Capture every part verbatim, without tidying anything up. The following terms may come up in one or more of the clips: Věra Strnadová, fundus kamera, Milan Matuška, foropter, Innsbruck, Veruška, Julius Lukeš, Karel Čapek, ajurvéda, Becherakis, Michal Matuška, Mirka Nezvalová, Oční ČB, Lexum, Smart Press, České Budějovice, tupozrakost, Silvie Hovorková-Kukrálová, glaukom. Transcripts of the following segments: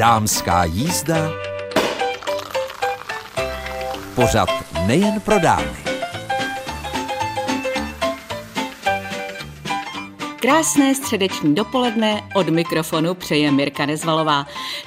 dámská jízda, pořad nejen pro dámy. Krásné středeční dopoledne od mikrofonu přeje Mirka Nezvalová.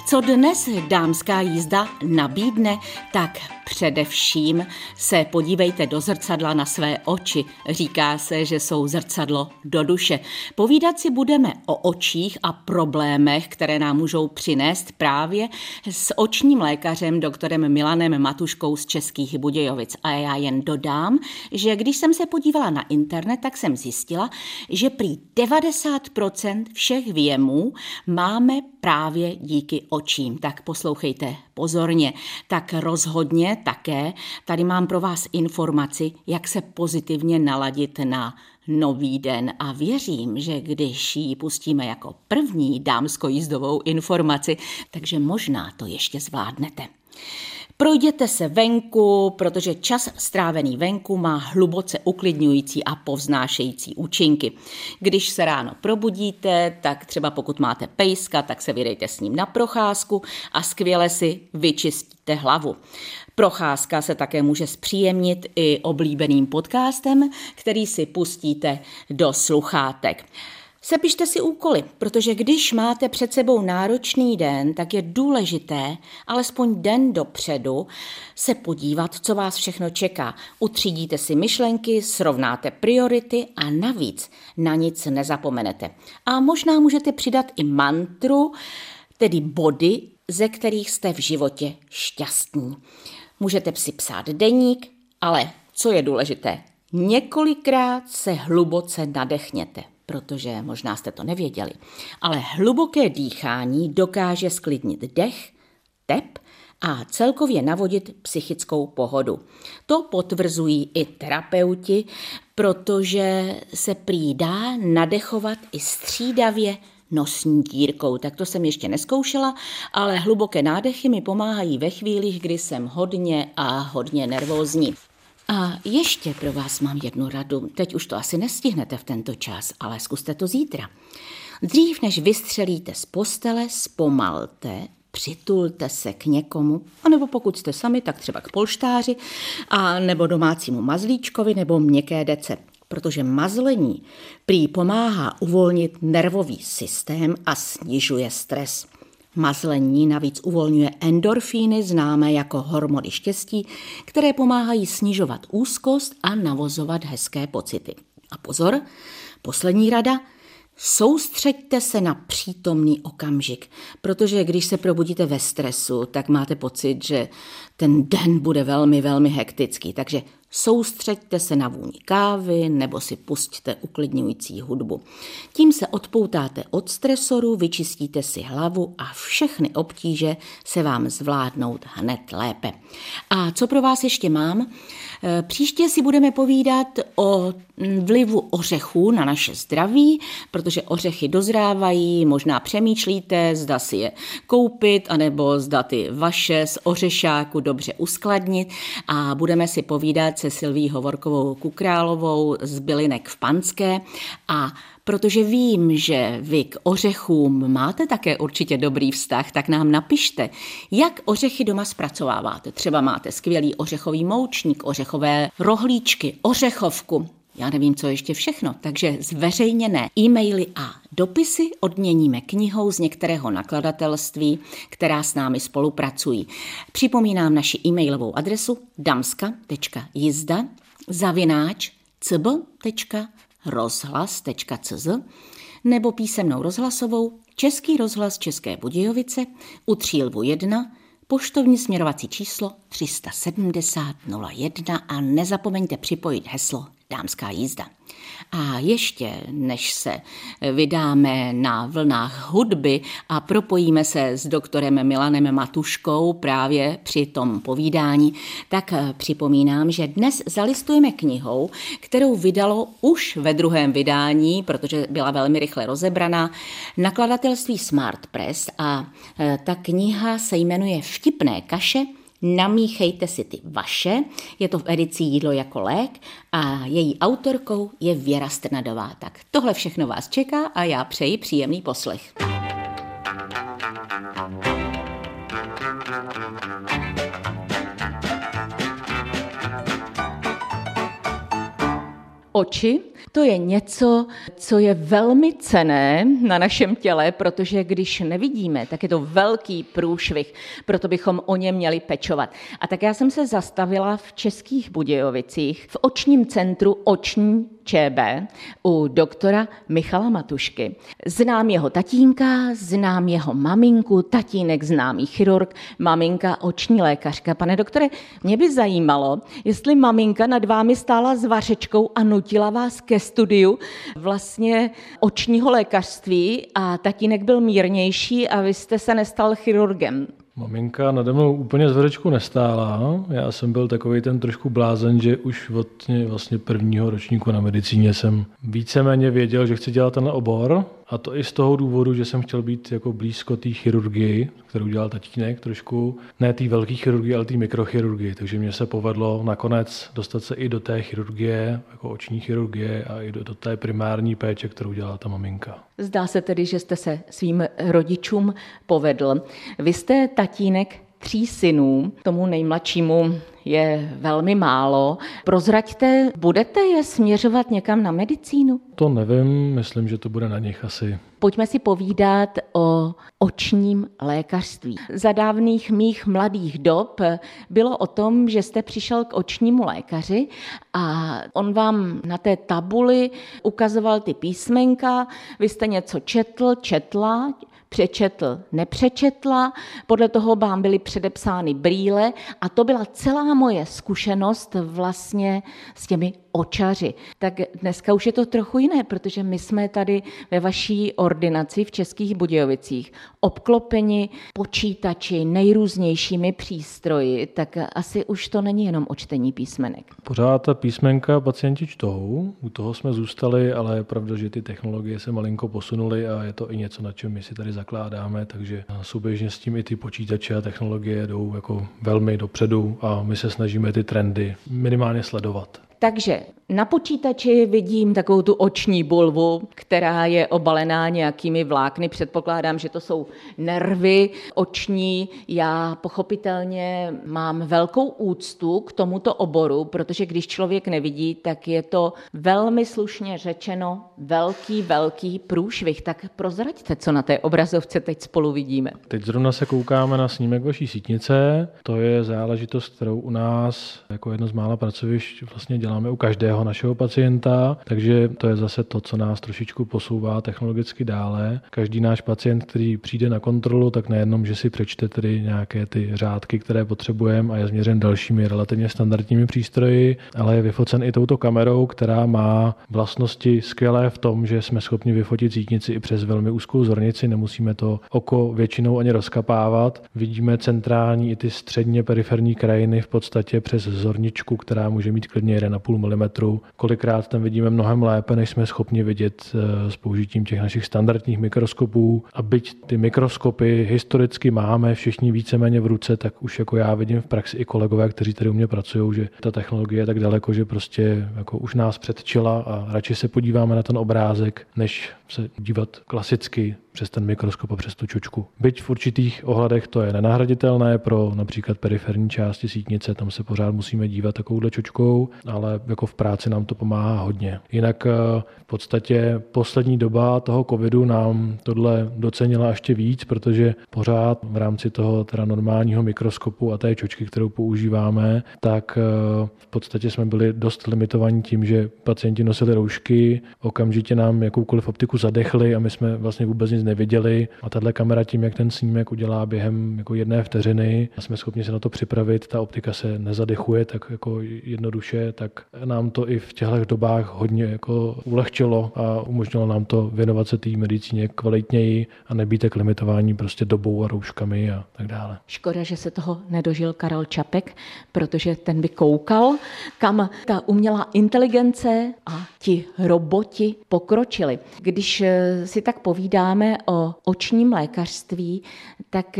Co dnes dámská jízda nabídne, tak především se podívejte do zrcadla na své oči. Říká se, že jsou zrcadlo do duše. Povídat si budeme o očích a problémech, které nám můžou přinést právě s očním lékařem doktorem Milanem Matuškou z Českých Budějovic. A já jen dodám, že když jsem se podívala na internet, tak jsem zjistila, že prý devadesát procent všech věmů máme právě díky očím. Tak poslouchejte pozorně. Tak rozhodně také tady mám pro vás informaci, jak se pozitivně naladit na nový den. A věřím, že když ji pustíme jako první dámskojízdovou informaci, takže možná to ještě zvládnete. Projděte se venku, protože čas strávený venku má hluboce uklidňující a povznášející účinky. Když se ráno probudíte, tak třeba pokud máte pejska, tak se vydejte s ním na procházku a skvěle si vyčistíte hlavu. Procházka se také může zpříjemnit i oblíbeným podcastem, který si pustíte do sluchátek. Sepište si úkoly, protože když máte před sebou náročný den, tak je důležité, alespoň den dopředu, se podívat, co vás všechno čeká. Utřídíte si myšlenky, srovnáte priority a navíc na nic nezapomenete. A možná můžete přidat i mantru, tedy body, ze kterých jste v životě šťastní. Můžete si psát deník, ale co je důležité, několikrát se hluboce nadechněte. Protože možná jste to nevěděli, ale hluboké dýchání dokáže sklidnit dech, tep a celkově navodit psychickou pohodu. To potvrzují i terapeuti, protože se prý dá nadechovat i střídavě nosní dírkou. Tak to jsem ještě neskoušela, ale hluboké nádechy mi pomáhají ve chvílích, kdy jsem hodně a hodně nervózní. A ještě pro vás mám jednu radu. Teď už to asi nestihnete v tento čas, ale zkuste to zítra. Dřív než vystřelíte z postele, zpomalte, přitulte se k někomu, anebo pokud jste sami, tak třeba k polštáři, a nebo domácímu mazlíčkovi nebo měkké dece. Protože mazlení prý pomáhá uvolnit nervový systém a snižuje stres. Mazlení navíc uvolňuje endorfíny, známé jako hormony štěstí, které pomáhají snižovat úzkost a navozovat hezké pocity. A pozor, poslední rada, soustřeďte se na přítomný okamžik, protože když se probudíte ve stresu, tak máte pocit, že ten den bude velmi, velmi hektický, takže soustřeďte se na vůni kávy nebo si pusťte uklidňující hudbu. Tím se odpoutáte od stresoru, vyčistíte si hlavu a všechny obtíže se vám zvládnout hned lépe. A co pro vás ještě mám? Příště si budeme povídat o vlivu ořechů na naše zdraví, protože ořechy dozrávají, možná přemýšlíte, zda si je koupit, anebo zda ty vaše z ořešáku dobře uskladnit, a budeme si povídat se Silví Hovorkovou-Kukrálovou z bylinek v Panské. A protože vím, že vy k ořechům máte také určitě dobrý vztah, tak nám napište, jak ořechy doma zpracováváte. Třeba máte skvělý ořechový moučník, ořechové rohlíčky, ořechovku. Já nevím, co ještě všechno, takže zveřejněné e-maily a dopisy odměníme knihou z některého nakladatelství, která s námi spolupracují. Připomínám naši e-mailovou adresu damska tečka jizda zavináč c b tečka rozhlas tečka c z nebo písemnou rozhlasovou Český rozhlas České Budějovice, u Třílvu jedna, poštovní směrovací číslo tři sedm nula nula jedna, a nezapomeňte připojit heslo dámská jízda. A ještě, než se vydáme na vlnách hudby a propojíme se s doktorem Milanem Matuškou právě při tom povídání, tak připomínám, že dnes zalistujeme knihou, kterou vydalo už ve druhém vydání, protože byla velmi rychle rozebraná, nakladatelství Smart Press, a ta kniha se jmenuje Vtipné kaše, namíchejte si ty vaše, je to v edici Jídlo jako lék a její autorkou je Věra Strnadová. Tak tohle všechno vás čeká a já přeji příjemný poslech. oči. To je něco, co je velmi cenné na našem těle, protože když nevidíme, tak je to velký průšvih, proto bychom o ně měli pečovat. A tak já jsem se zastavila v Českých Budějovicích v očním centru Oční ČB u doktora Michala Matušky. Znám jeho tatínka, znám jeho maminku, tatínek známý chirurg, maminka oční lékařka. Pane doktore, mě by zajímalo, jestli maminka nad vámi stála s vařečkou a nutila vás ke studiu vlastně očního lékařství a tatínek byl mírnější a vy jste se nestal chirurgem. Maminka nade mnou úplně z vařečku nestála. Já jsem byl takovej ten trošku blázen, že už od vlastně prvního ročníku na medicíně jsem víceméně věděl, že chci dělat ten obor. A to i z toho důvodu, že jsem chtěl být jako blízko té chirurgii, kterou dělal tatínek trošku. Ne té velké chirurgie, ale té mikrochirurgie. Takže mě se povedlo nakonec dostat se i do té chirurgie, jako oční chirurgie a i do, do té primární péče, kterou dělala ta maminka. Zdá se tedy, že jste se svým rodičům povedl. Vy jste tatínek tří synů, tomu nejmladšímu je velmi málo. Prozraďte, budete je směřovat někam na medicínu? To nevím, myslím, že to bude na nich asi. Pojďme si povídat o očním lékařství. Za dávných mých mladých dob bylo o tom, že jste přišel k očnímu lékaři a on vám na té tabuli ukazoval ty písmenka, vy jste něco četl, četla, přečetl, nepřečetla, podle toho vám byly předepsány brýle a to byla celá moje zkušenost vlastně s těmi očaři. Tak dneska už je to trochu jiné, protože my jsme tady ve vaší ordinaci v Českých Budějovicích obklopeni počítači, nejrůznějšími přístroji, tak asi už to není jenom o čtení písmenek. Pořád ta písmenka pacienti čtou, u toho jsme zůstali, ale je pravda, že ty technologie se malinko posunuly a je to i něco, na čem my si tady zakládáme, takže souběžně s tím i ty počítače a technologie jdou jako velmi dopředu a my se snažíme ty trendy minimálně sledovat. Takže na počítači vidím takovou tu oční bulvu, která je obalená nějakými vlákny. Předpokládám, že to jsou nervy oční. Já pochopitelně mám velkou úctu k tomuto oboru, protože když člověk nevidí, tak je to velmi slušně řečeno velký, velký průšvih. Tak prozraďte, co na té obrazovce teď spolu vidíme. Teď zrovna se koukáme na snímek vaší sítnice. To je záležitost, kterou u nás jako jedno z mála pracovišť vlastně děláme u každého našeho pacienta, takže to je zase to, co nás trošičku posouvá technologicky dále. Každý náš pacient, který přijde na kontrolu, tak nejenom, že si přečte tedy nějaké ty řádky, které potřebujeme a je změřen dalšími relativně standardními přístroji, ale je vyfocen i touto kamerou, která má vlastnosti skvělé v tom, že jsme schopni vyfotit sítnici i přes velmi úzkou zornici, nemusíme to oko většinou ani rozkapávat. Vidíme centrální i ty středně periferní krajiny v podstatě přes zorničku, která může mít klidně jedna celá pět milimetru. Kolikrát tam vidíme mnohem lépe, než jsme schopni vidět s použitím těch našich standardních mikroskopů. A byť ty mikroskopy historicky máme všichni víceméně v ruce, tak už jako já vidím v praxi i kolegové, kteří tady u mě pracují, že ta technologie je tak daleko, že prostě jako už nás předčila a radši se podíváme na ten obrázek, než se dívat klasicky přes ten mikroskop a přes tu čočku. Byť v určitých ohledech to je nenahraditelné pro například periferní části sítnice, tam se pořád musíme dívat takovouhle čočkou, ale jako v práci nám to pomáhá hodně. Jinak v podstatě poslední doba toho covidu nám tohle docenila ještě víc, protože pořád v rámci toho teda normálního mikroskopu a té čočky, kterou používáme, tak v podstatě jsme byli dost limitovaní tím, že pacienti nosili roušky, okamžitě nám jakoukoliv optiku zadechli a my jsme vlastně vůbec nic neviděli a tahle kamera tím, jak ten snímek udělá během jako jedné vteřiny a jsme schopni se na to připravit, ta optika se nezadechuje tak jako jednoduše, tak nám to i v těchto dobách hodně jako ulehčilo a umožnilo nám to věnovat se té medicíně kvalitněji a nebýt tak limitování prostě dobou a rouškami a tak dále. Škoda, že se toho nedožil Karel Čapek, protože ten by koukal, kam ta umělá inteligence a ti roboti pokročili. Když si tak povídáme o očním lékařství, tak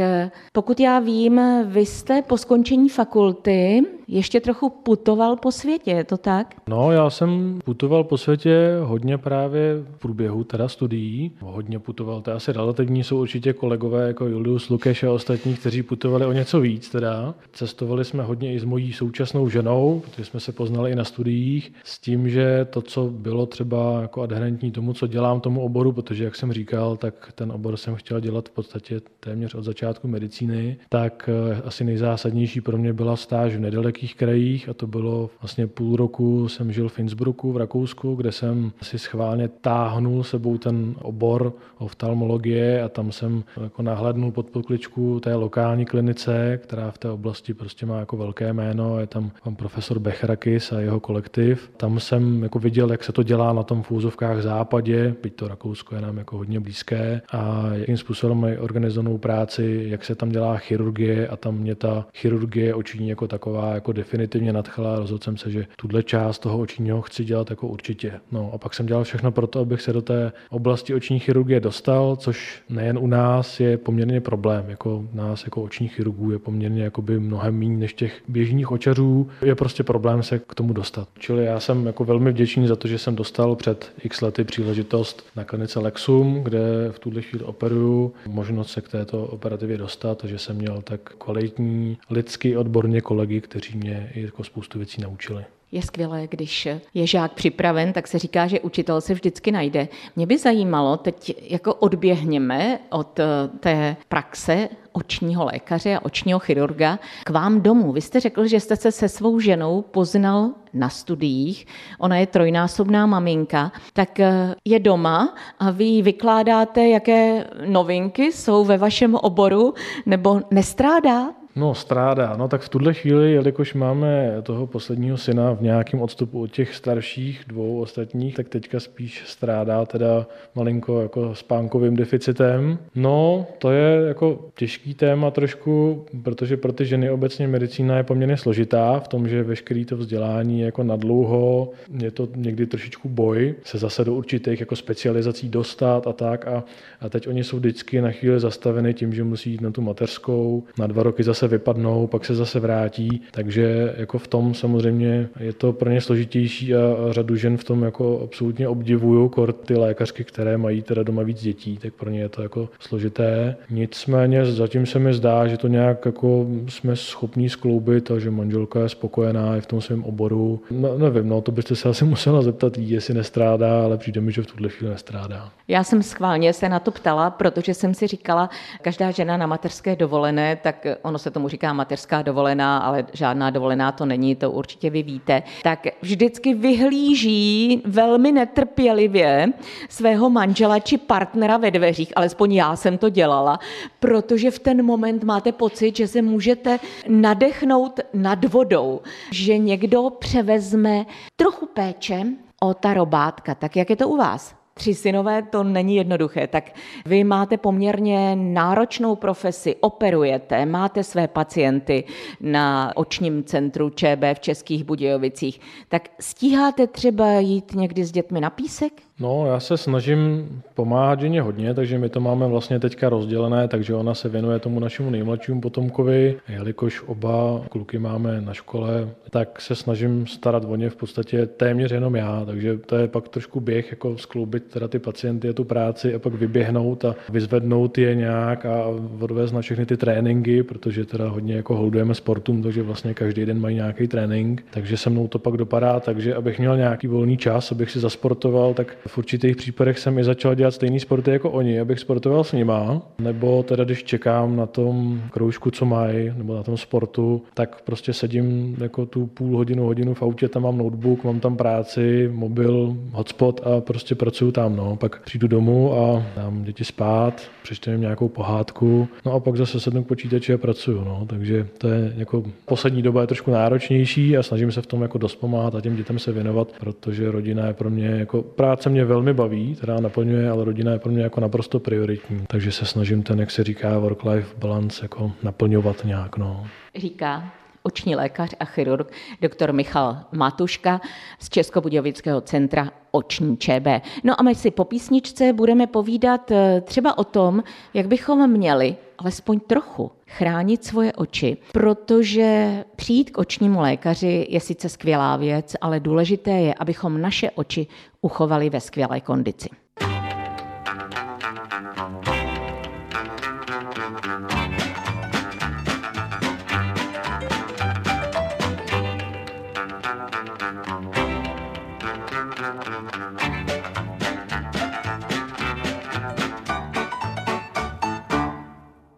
pokud já vím, vy jste po skončení fakulty ještě trochu putoval po světě, je to tak? No, já jsem putoval po světě hodně právě v průběhu teda studií. Hodně putoval, to je asi relativní, jsou určitě kolegové jako Julius Lukeš a ostatní, kteří putovali o něco víc teda. Cestovali jsme hodně i s mojí současnou ženou, protože jsme se poznali i na studiích, s tím, že to, co bylo třeba jako adherentní tomu, co dělám tomu oboru, protože jak jsem říkal, tak ten obor jsem chtěl dělat v podstatě téměř od začátku medicíny, tak asi nejzásadnější pro mě byla stáž v nedalekých krajích a to bylo vlastně půl roku jsem žil v Innsbrucku v Rakousku, kde jsem si schválně táhnul sebou ten obor oftalmologie a tam jsem jako nahlédnul pod pokličku té lokální klinice, která v té oblasti prostě má jako velké jméno, je tam pan profesor Becherakis a jeho kolektiv. Tam jsem jako viděl, jak se to dělá na tom v úzovkách západě, byť to Rakousko je nám jako hodně blízké a jakým způsobem mají organizovanou práci, jak se tam dělá chirurgie a tam mě ta chirurgie oční jako taková jako definitivně nadchla. Rozhodl jsem se, že tuhle část toho očního chci dělat jako určitě. No a pak jsem dělal všechno pro to, abych se do té oblasti oční chirurgie dostal, což nejen u nás je poměrně problém. Jako nás jako oční chirurgů je poměrně jakoby mnohem méně než těch běžných očařů. Je prostě problém se k tomu dostat. Čili já jsem jako velmi vděčný za to, že jsem dostal před x lety příležitost na klinice Lexum, kde v tuhle chvíli operuju, možnost se k této operativě dostat, že jsem měl tak kvalitní lidsky odborně kolegy, kteří mě jako spoustu věcí naučili. Je skvělé, když je žák připraven, tak se říká, že učitel se vždycky najde. Mě by zajímalo, teď jako odběhneme od té praxe očního lékaře a očního chirurga k vám domů. Vy jste řekl, že jste se se svou ženou poznal na studiích, ona je trojnásobná maminka, tak je doma a vy jí vykládáte, jaké novinky jsou ve vašem oboru, nebo nestrádá? No, strádá. No tak v tuhle chvíli, jelikož máme toho posledního syna v nějakém odstupu od těch starších dvou ostatních, tak teďka spíš strádá teda malinko jako spánkovým deficitem. No, to je jako těžký téma trošku, protože pro ty ženy obecně medicína je poměrně složitá v tom, že veškerý to vzdělání je jako nadlouho, je to někdy trošičku boj se zase do určitých jako specializací dostat a tak a, a teď oni jsou vždycky na chvíli zastaveny tím, že musí jít na tu mateřskou, na dva roky zase vypadnou, pak se zase vrátí, takže jako v tom samozřejmě je to pro ně složitější a řadu žen v tom jako absolutně obdivuju, kor ty lékařky, které mají teda doma víc dětí, tak pro ně je to jako složité. Nicméně zatím se mi zdá, že to nějak jako jsme schopní skloubit a že manželka je spokojená i v tom svém oboru. No, nevím, no to byste se asi musela zeptat jí, jestli nestrádá, ale přijde mi, že v tuhle chvíli nestrádá. Já jsem schválně se na to ptala, protože jsem si říkala, každá žena na mateřské dovolené, tak ono se tomu říká mateřská dovolená, ale žádná dovolená to není, to určitě vy víte, tak vždycky vyhlíží velmi netrpělivě svého manžela či partnera ve dveřích, alespoň já jsem to dělala, protože v ten moment máte pocit, že se můžete nadechnout nad vodou, že někdo převezme trochu péče o ta robátka. Tak jak je to u vás? Tři synové, to není jednoduché, tak vy máte poměrně náročnou profesi, operujete, máte své pacienty na očním centru Č B v Českých Budějovicích, tak stíháte třeba jít někdy s dětmi na písek? No, já se snažím pomáhat ženě hodně, takže my to máme vlastně teďka rozdělené, takže ona se věnuje tomu našemu nejmladšímu potomkovi, jelikož oba kluky máme na škole, tak se snažím starat o ně v podstatě téměř jenom já, takže to je pak trošku běh, jako skloubit teda ty pacienty a tu práci a pak vyběhnout a vyzvednout je nějak a odvést na všechny ty tréninky, protože teda hodně jako holdujeme sportům, takže vlastně každý den mají nějaký trénink, takže se mnou to pak dopadá, takže abych měl nějaký volný čas, abych si zasportoval, tak v určitých případech jsem i začal dělat stejný sporty jako oni, abych sportoval s nima, nebo teda když čekám na tom kroužku, co mají, nebo na tom sportu, tak prostě sedím jako tu půl hodinu, hodinu v autě, tam mám notebook, mám tam práci, mobil, hotspot a prostě pracuju tam, no. Pak přijdu domů a dám děti spát, přečtu jim nějakou pohádku, no a pak zase sednu k počítači a pracuju, no. Takže to je jako poslední doba je trošku náročnější a snažím se v tom jako dost pomáhat a těm dětem se věnovat, protože rodina je pro mě jako práce mě velmi baví, teda naplňuje, ale rodina je pro mě jako naprosto prioritní. Takže se snažím ten, jak se říká, work-life balance jako naplňovat nějak, no. Říká oční lékař a chirurg doktor Michal Matuška z Českobudějovického centra Oční ČB. No a my si po písničce budeme povídat třeba o tom, jak bychom měli alespoň trochu chránit svoje oči, protože přijít k očnímu lékaři je sice skvělá věc, ale důležité je, abychom naše oči uchovali ve skvělé kondici.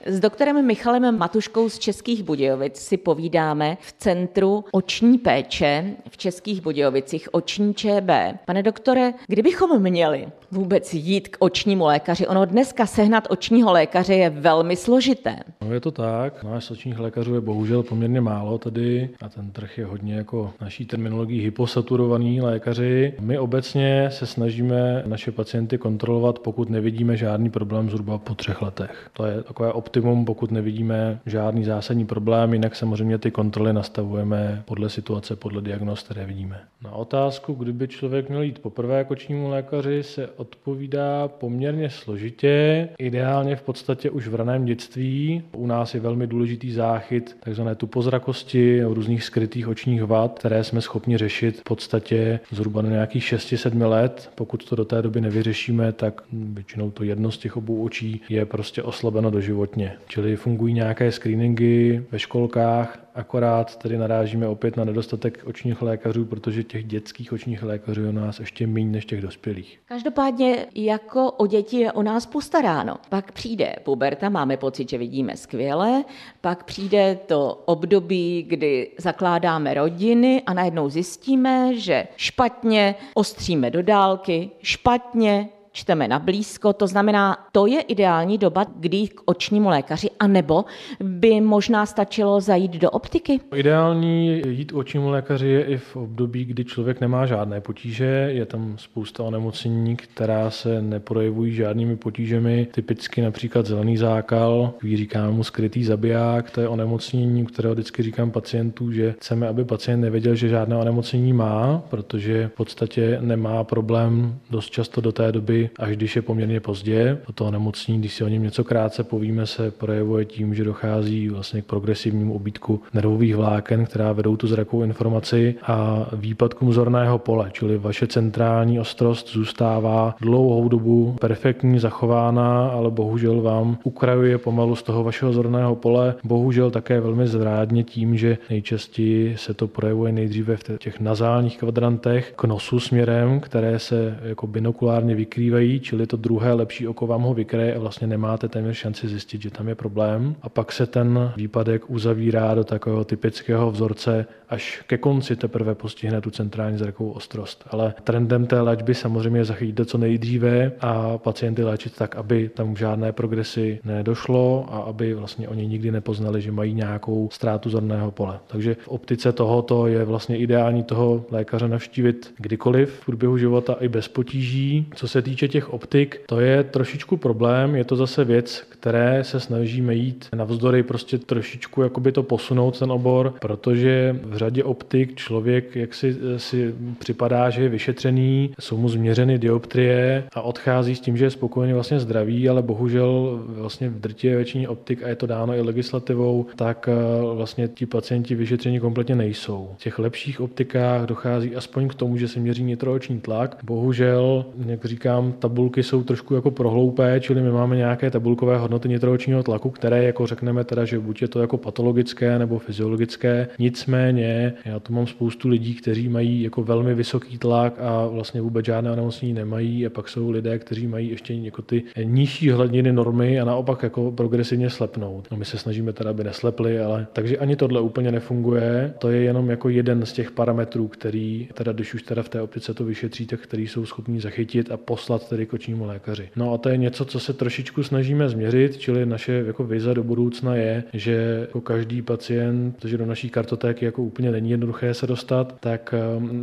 S doktorem Michalem Matuškou z Českých Budějovic si povídáme v Centru oční péče v Českých Budějovicích Oční ČB. Pane doktore, kdybychom měli vůbec jít k očnímu lékaři? Ono dneska sehnat očního lékaře je velmi složité. No je to tak. Náš očních lékařů je bohužel poměrně málo tady a ten trh je hodně jako naší terminologií hyposaturovaný lékaři. My obecně se snažíme naše pacienty kontrolovat, pokud nevidíme žádný problém zhruba po třech letech. To je takové optimální, pokud nevidíme žádný zásadní problém, jinak samozřejmě ty kontroly nastavujeme podle situace, podle diagnóz, které vidíme. Na otázku, kdyby člověk měl jít poprvé k očnímu lékaři, se odpovídá poměrně složitě, ideálně v podstatě už v raném dětství. U nás je velmi důležitý záchyt takzvané tupozrakosti, různých skrytých očních vad, které jsme schopni řešit v podstatě zhruba do nějakých šesti sedmi let. Pokud to do té doby nevyřešíme, tak většinou to jedno z těch obou očí je prostě oslabeno doživotně. Čili fungují nějaké screeningy ve školkách, akorát tady narážíme opět na nedostatek očních lékařů, protože těch dětských očních lékařů je u nás ještě méně než těch dospělých. Každopádně jako o děti je o nás postaráno. Pak přijde puberta, máme pocit, že vidíme skvěle, pak přijde to období, kdy zakládáme rodiny a najednou zjistíme, že špatně ostříme do dálky, špatně čteme na blízko, to znamená, to je ideální doba, kdy jít k očnímu lékaři, anebo by možná stačilo zajít do optiky? Ideální jít k očnímu lékaři je i v období, kdy člověk nemá žádné potíže, je tam spousta onemocnění, která se neprojevují žádnými potížemi, typicky například zelený zákal, který říkáme mu skrytý zabiják, to je onemocnění, kterého vždycky říkám pacientů, že chceme, aby pacient nevěděl, že žádné onemocnění má, protože v podstatě nemá problém dost často do té doby, až když je poměrně pozdě. Toto onemocnění, když si o něm něco krátce povíme, se projevuje tím, že dochází vlastně k progresivnímu obítku nervových vláken, která vedou tu zrakovou informaci a výpadkům zorného pole, čili vaše centrální ostrost zůstává dlouhou dobu perfektní, zachována, ale bohužel vám ukrajuje pomalu z toho vašeho zorného pole, bohužel také velmi zrádně tím, že nejčastěji se to projevuje nejdříve v těch nazálních kvadrantech k nosu směrem, které se jako binokulárně vykrývají, čili to druhé lepší oko vám ho vykryje a vlastně nemáte téměř šanci zjistit, že tam je problém. A pak se ten výpadek uzavírá do takového typického vzorce, až ke konci teprve postihne tu centrální zrakovou ostrost. Ale trendem té léčby samozřejmě je zachytit co nejdříve a pacienty léčit tak, aby tam k žádné progresi nedošlo a aby vlastně oni nikdy nepoznali, že mají nějakou ztrátu zorného pole. Takže v optice tohoto je vlastně ideální toho lékaře navštívit kdykoliv v průběhu života i bez potíží. Co se týče těch optik, to je trošičku problém, je to zase věc, které se snažíme jít navzdory prostě trošičku jakoby to posunout ten obor, protože v řadě optik člověk jaksi si připadá, že je vyšetřený, jsou mu změřeny dioptrie a odchází s tím, že je spokojený vlastně zdravý, ale bohužel vlastně v drtivé většině optik, a je to dáno i legislativou, tak vlastně ti pacienti vyšetření kompletně nejsou. V těch lepších optikách dochází aspoň k tomu, že se měří nitrooční tlak. Bohužel, jak říká, tabulky jsou trošku jako prohloupé, čili my máme nějaké tabulkové hodnoty nitroočního tlaku, které jako řekneme teda, že buď je to jako patologické nebo fyziologické. Nicméně já tu mám spoustu lidí, kteří mají jako velmi vysoký tlak a vlastně vůbec žádné onemocnění nemají, a pak jsou lidé, kteří mají ještě jako ty nižší hladiny normy a naopak jako progresivně slepnou. No my se snažíme teda, aby neslepli, ale takže ani tohle úplně nefunguje. To je jenom jako jeden z těch parametrů, který teda, když už teda v té optice to vyšetří, tak který jsou schopní zachytit a poslat poslat tedy k očnímu lékaři. No a to je něco, co se trošičku snažíme změřit, čili naše jako vize do budoucna je, že jako každý pacient, protože do naší kartotéky jako úplně není jednoduché se dostat, tak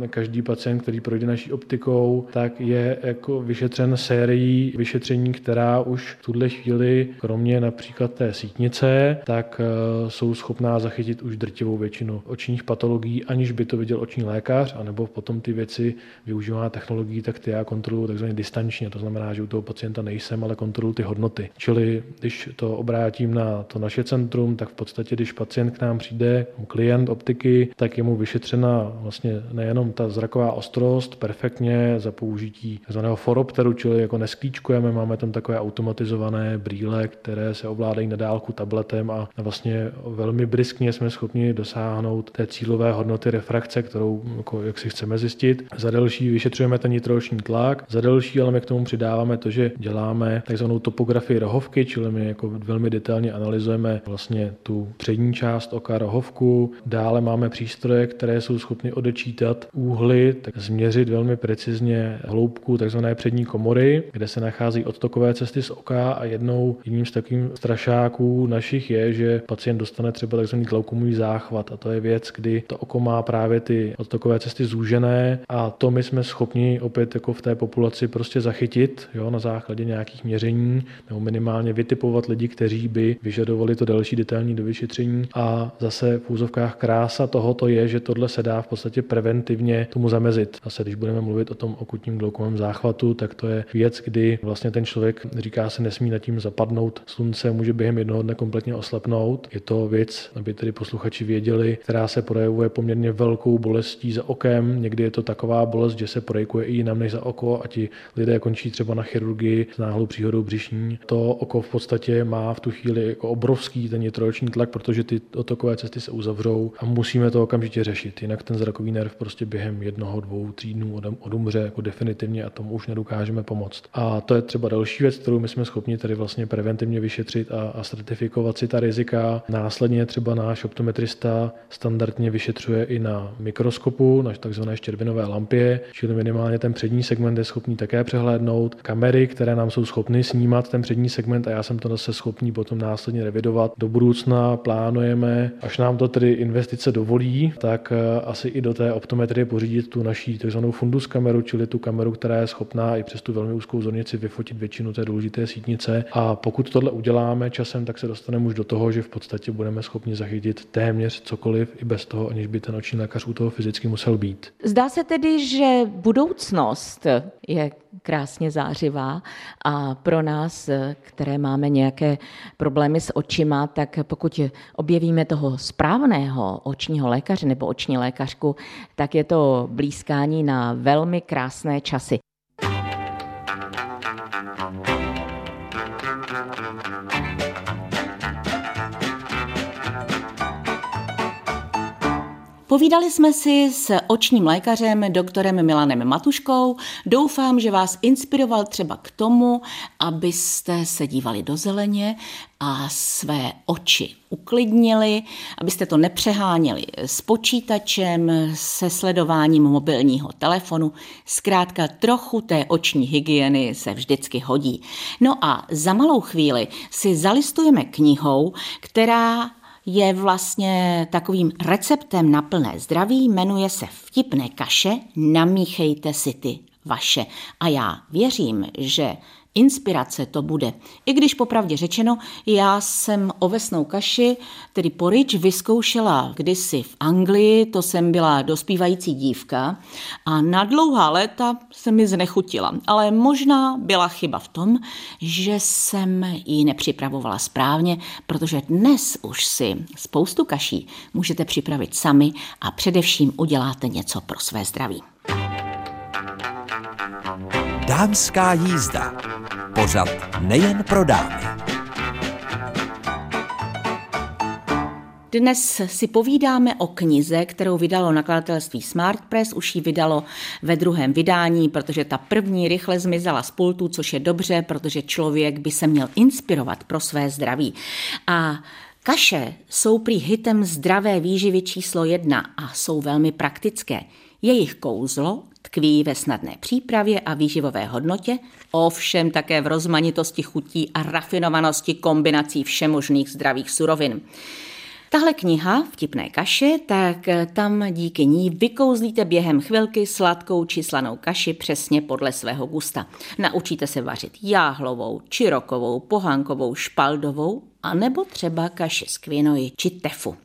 každý pacient, který projde naší optikou, tak je jako vyšetřen sérií vyšetření, která už v tuhle chvíli, kromě například té sítnice, tak jsou schopná zachytit už drtivou většinu očních patologií, aniž by to viděl oční lékař, anebo potom ty věci využívá technologií, tak ty já kontroluji takzvaně distančně, to znamená, že u toho pacienta nejsem, ale kontroluji ty hodnoty. Čili když to obrátím na to naše centrum, tak v podstatě, když pacient k nám přijde, klient optiky, tak je mu vyšetřena vlastně nejenom ta zraková ostrost perfektně za použití takzvaného foropteru, čili jako nesklíčkujeme, máme tam takové automatizované brýle, které se ovládají na dálku tabletem a vlastně velmi briskně jsme schopni dosáhnout té cílové hodnoty refrakce, kterou jako, jak si chceme zjistit. Za další vyšetřujeme ten nitrooční tlak, za další ale my k tomu přidáváme to, že děláme takzvanou topografii rohovky, čili my jako velmi detailně analyzujeme vlastně tu přední část oka, rohovku. Dále máme přístroje, které jsou schopny odečítat úhly, tak změřit velmi precizně hloubku takzvané přední komory, kde se nachází odtokové cesty z oka a jednou jedním z takových strašáků našich je, že pacient dostane třeba takzvaný glaukomový záchvat a to je věc, kdy to oko má právě ty odtokové cesty zúžené a to my jsme schopni opět jako v té populaci prostě zachytit, jo, na základě nějakých měření nebo minimálně vytipovat lidi, kteří by vyžadovali to další detailní dovyšetření a zase v úzovkách krása tohoto je, že tohle se dá v podstatě preventivně tomu zamezit. Zase, když budeme mluvit o tom akutním glaukomovém záchvatu, tak to je věc, kdy vlastně ten člověk, říká se, nesmí nad tím zapadnout, slunce může během jednoho dne kompletně oslepnout. Je to věc, aby tedy posluchači věděli, která se projevuje poměrně velkou bolestí za okem. Někdy je to taková bolest, že se projevuje i jinam než za oko a ti lidé končí třeba na chirurgii s náhlou příhodou břišní. To oko v podstatě má v tu chvíli jako obrovský ten nitrooční tlak, protože ty odtokové cesty se uzavřou a musíme to okamžitě řešit. Jinak ten zrakový nerv prostě během jednoho, dvou, tří dnů odumře jako definitivně a tomu už nedokážeme pomoct. A to je třeba další věc, kterou my jsme schopni tady vlastně preventivně vyšetřit a, a stratifikovat si ta rizika. Následně třeba náš optometrista standardně vyšetřuje i na mikroskopu, na takzvané štěrbinové lampě, čili minimálně ten přední segment je schopný také přehlédnout. Kamery, které nám jsou schopny snímat ten přední segment a já jsem to zase schopný potom následně revidovat. Do budoucna plánujeme, až nám to tedy investice dovolí, tak asi i do té optometrie pořídit tu naší takzvanou fundus kameru, čili tu kameru, která je schopná i přes tu velmi úzkou zornici vyfotit většinu té důležité sítnice. A pokud tohle uděláme časem, tak se dostaneme už do toho, že v podstatě budeme schopni zachytit téměř cokoliv i bez toho, aniž by ten oční lékař u toho fyzicky musel být. Zdá se tedy, že budoucnost je krásně zářivá a pro nás, které máme nějaké problémy s očima, tak pokud objevíme toho správného očního lékaře nebo oční lékařku, tak je to blýskání na velmi krásné časy. Povídali jsme si s očním lékařem doktorem Milanem Matuškou. Doufám, že vás inspiroval třeba k tomu, abyste se dívali do zeleně a své oči uklidnili, abyste to nepřeháněli s počítačem, se sledováním mobilního telefonu. Zkrátka trochu té oční hygieny se vždycky hodí. No a za malou chvíli si zalistujeme knihou, která je vlastně takovým receptem na plné zdraví, jmenuje se Vtipné kaše, namíchejte si ty vaše. A já věřím, že inspirace to bude. I když popravdě řečeno, já jsem ovesnou kaši, tedy porridge, vyzkoušela kdysi v Anglii, to jsem byla dospívající dívka a na dlouhá léta se mi znechutila. Ale možná byla chyba v tom, že jsem ji nepřipravovala správně, protože dnes už si spoustu kaší můžete připravit sami a především uděláte něco pro své zdraví. Dámská jízda. Pořad nejen pro dámy. Dnes si povídáme o knize, kterou vydalo nakladatelství Smart Press. Už ji vydalo ve druhém vydání, protože ta první rychle zmizela z pultu, což je dobře, protože člověk by se měl inspirovat pro své zdraví. A kaše jsou prý hitem zdravé výživy číslo jedna a jsou velmi praktické. Jejich kouzlo tkví ve snadné přípravě a výživové hodnotě, ovšem také v rozmanitosti chutí a rafinovanosti kombinací všemožných zdravých surovin. Tahle kniha, Vtipné kaše, tak tam díky ní vykouzlíte během chvilky sladkou či slanou kaši přesně podle svého gusta. Naučíte se vařit jáhlovou, čirokovou, pohankovou, špaldovou a nebo třeba kaši z kvinoji či tefu.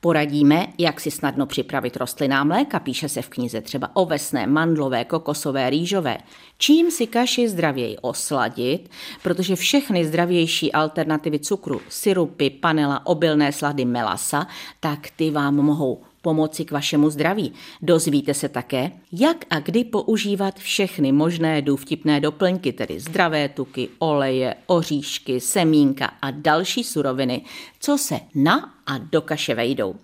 Poradíme, jak si snadno připravit rostlinná mléka, píše se v knize, třeba ovesné, mandlové, kokosové, rýžové. Čím si kaši zdravěji osladit, protože všechny zdravější alternativy cukru, sirupy, panela, obilné slady, melasa, tak ty vám mohou pomoci k vašemu zdraví. Dozvíte se také, jak a kdy používat všechny možné důvtipné doplňky, tedy zdravé tuky, oleje, oříšky, semínka a další suroviny, co se na a do kaše vejdou.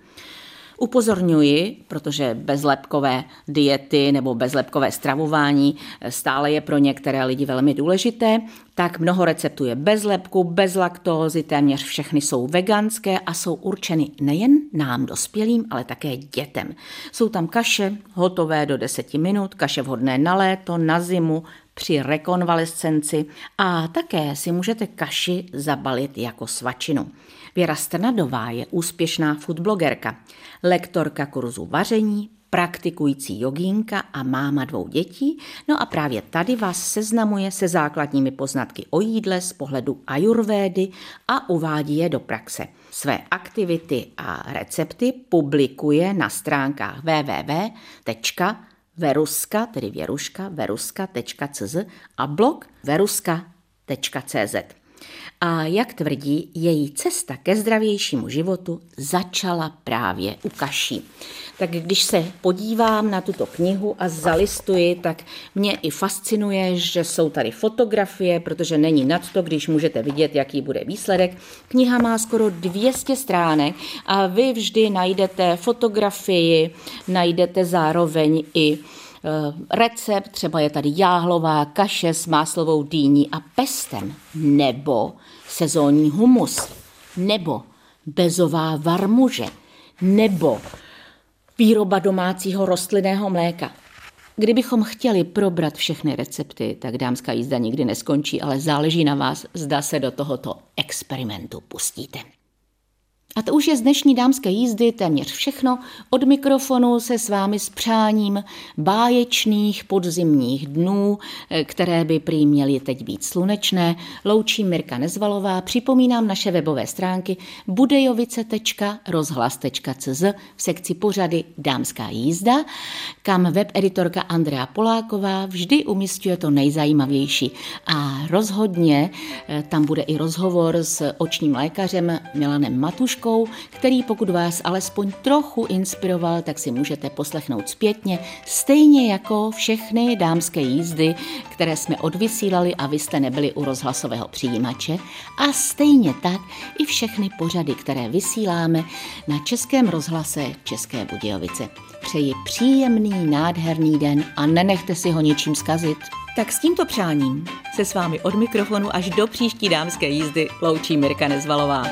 Upozorňuji, protože bezlepkové diety nebo bezlepkové stravování stále je pro některé lidi velmi důležité, tak mnoho receptů je bez lepku, bez laktózy, téměř všechny jsou veganské a jsou určeny nejen nám dospělým, ale také dětem. Jsou tam kaše hotové do deset minut, kaše vhodné na léto, na zimu, při rekonvalescenci a také si můžete kaši zabalit jako svačinu. Věra Strnadová je úspěšná foodblogerka, lektorka kurzu vaření, praktikující jogínka a máma dvou dětí. No a právě tady vás seznamuje se základními poznatky o jídle z pohledu ajurvédy a uvádí je do praxe. Své aktivity a recepty publikuje na stránkách www tečka veruska, tedy věruška, veruska tečka cz a blog veruska tečka cz. A jak tvrdí, její cesta ke zdravějšímu životu začala právě u kaší. Tak když se podívám na tuto knihu a zalistuji, tak mě i fascinuje, že jsou tady fotografie, protože není nad to, když můžete vidět, jaký bude výsledek. Kniha má skoro dvě stě stránek a vy vždy najdete fotografii, najdete zároveň i recept, třeba je tady jáhlová kaše s máslovou dýní a pestem, nebo sezónní humus, nebo bezová varmuže, nebo výroba domácího rostlinného mléka. Kdybychom chtěli probrat všechny recepty, tak dámská jízda nikdy neskončí, ale záleží na vás, zda se do tohoto experimentu pustíte. A to už je z dnešní dámské jízdy téměř všechno. Od mikrofonu se s vámi s přáním báječných podzimních dnů, které by prý měly teď být slunečné, loučí Mirka Nezvalová. Připomínám naše webové stránky budějovice tečka rozhlas tečka cz v sekci pořady Dámská jízda, kam webeditorka Andrea Poláková vždy umístuje to nejzajímavější. A rozhodně tam bude i rozhovor s očním lékařem Milanem Matuškou, který pokud vás alespoň trochu inspiroval, tak si můžete poslechnout zpětně, stejně jako všechny dámské jízdy, které jsme odvysílali a vy jste nebyli u rozhlasového přijímače, a stejně tak i všechny pořady, které vysíláme na Českém rozhlase České Budějovice. Přeji příjemný, nádherný den a nenechte si ho ničím zkazit. Tak s tímto přáním se s vámi od mikrofonu až do příští dámské jízdy loučí Mirka Nezvalová.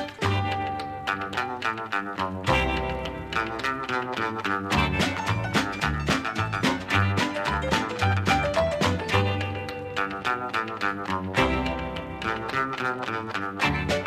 Thank you.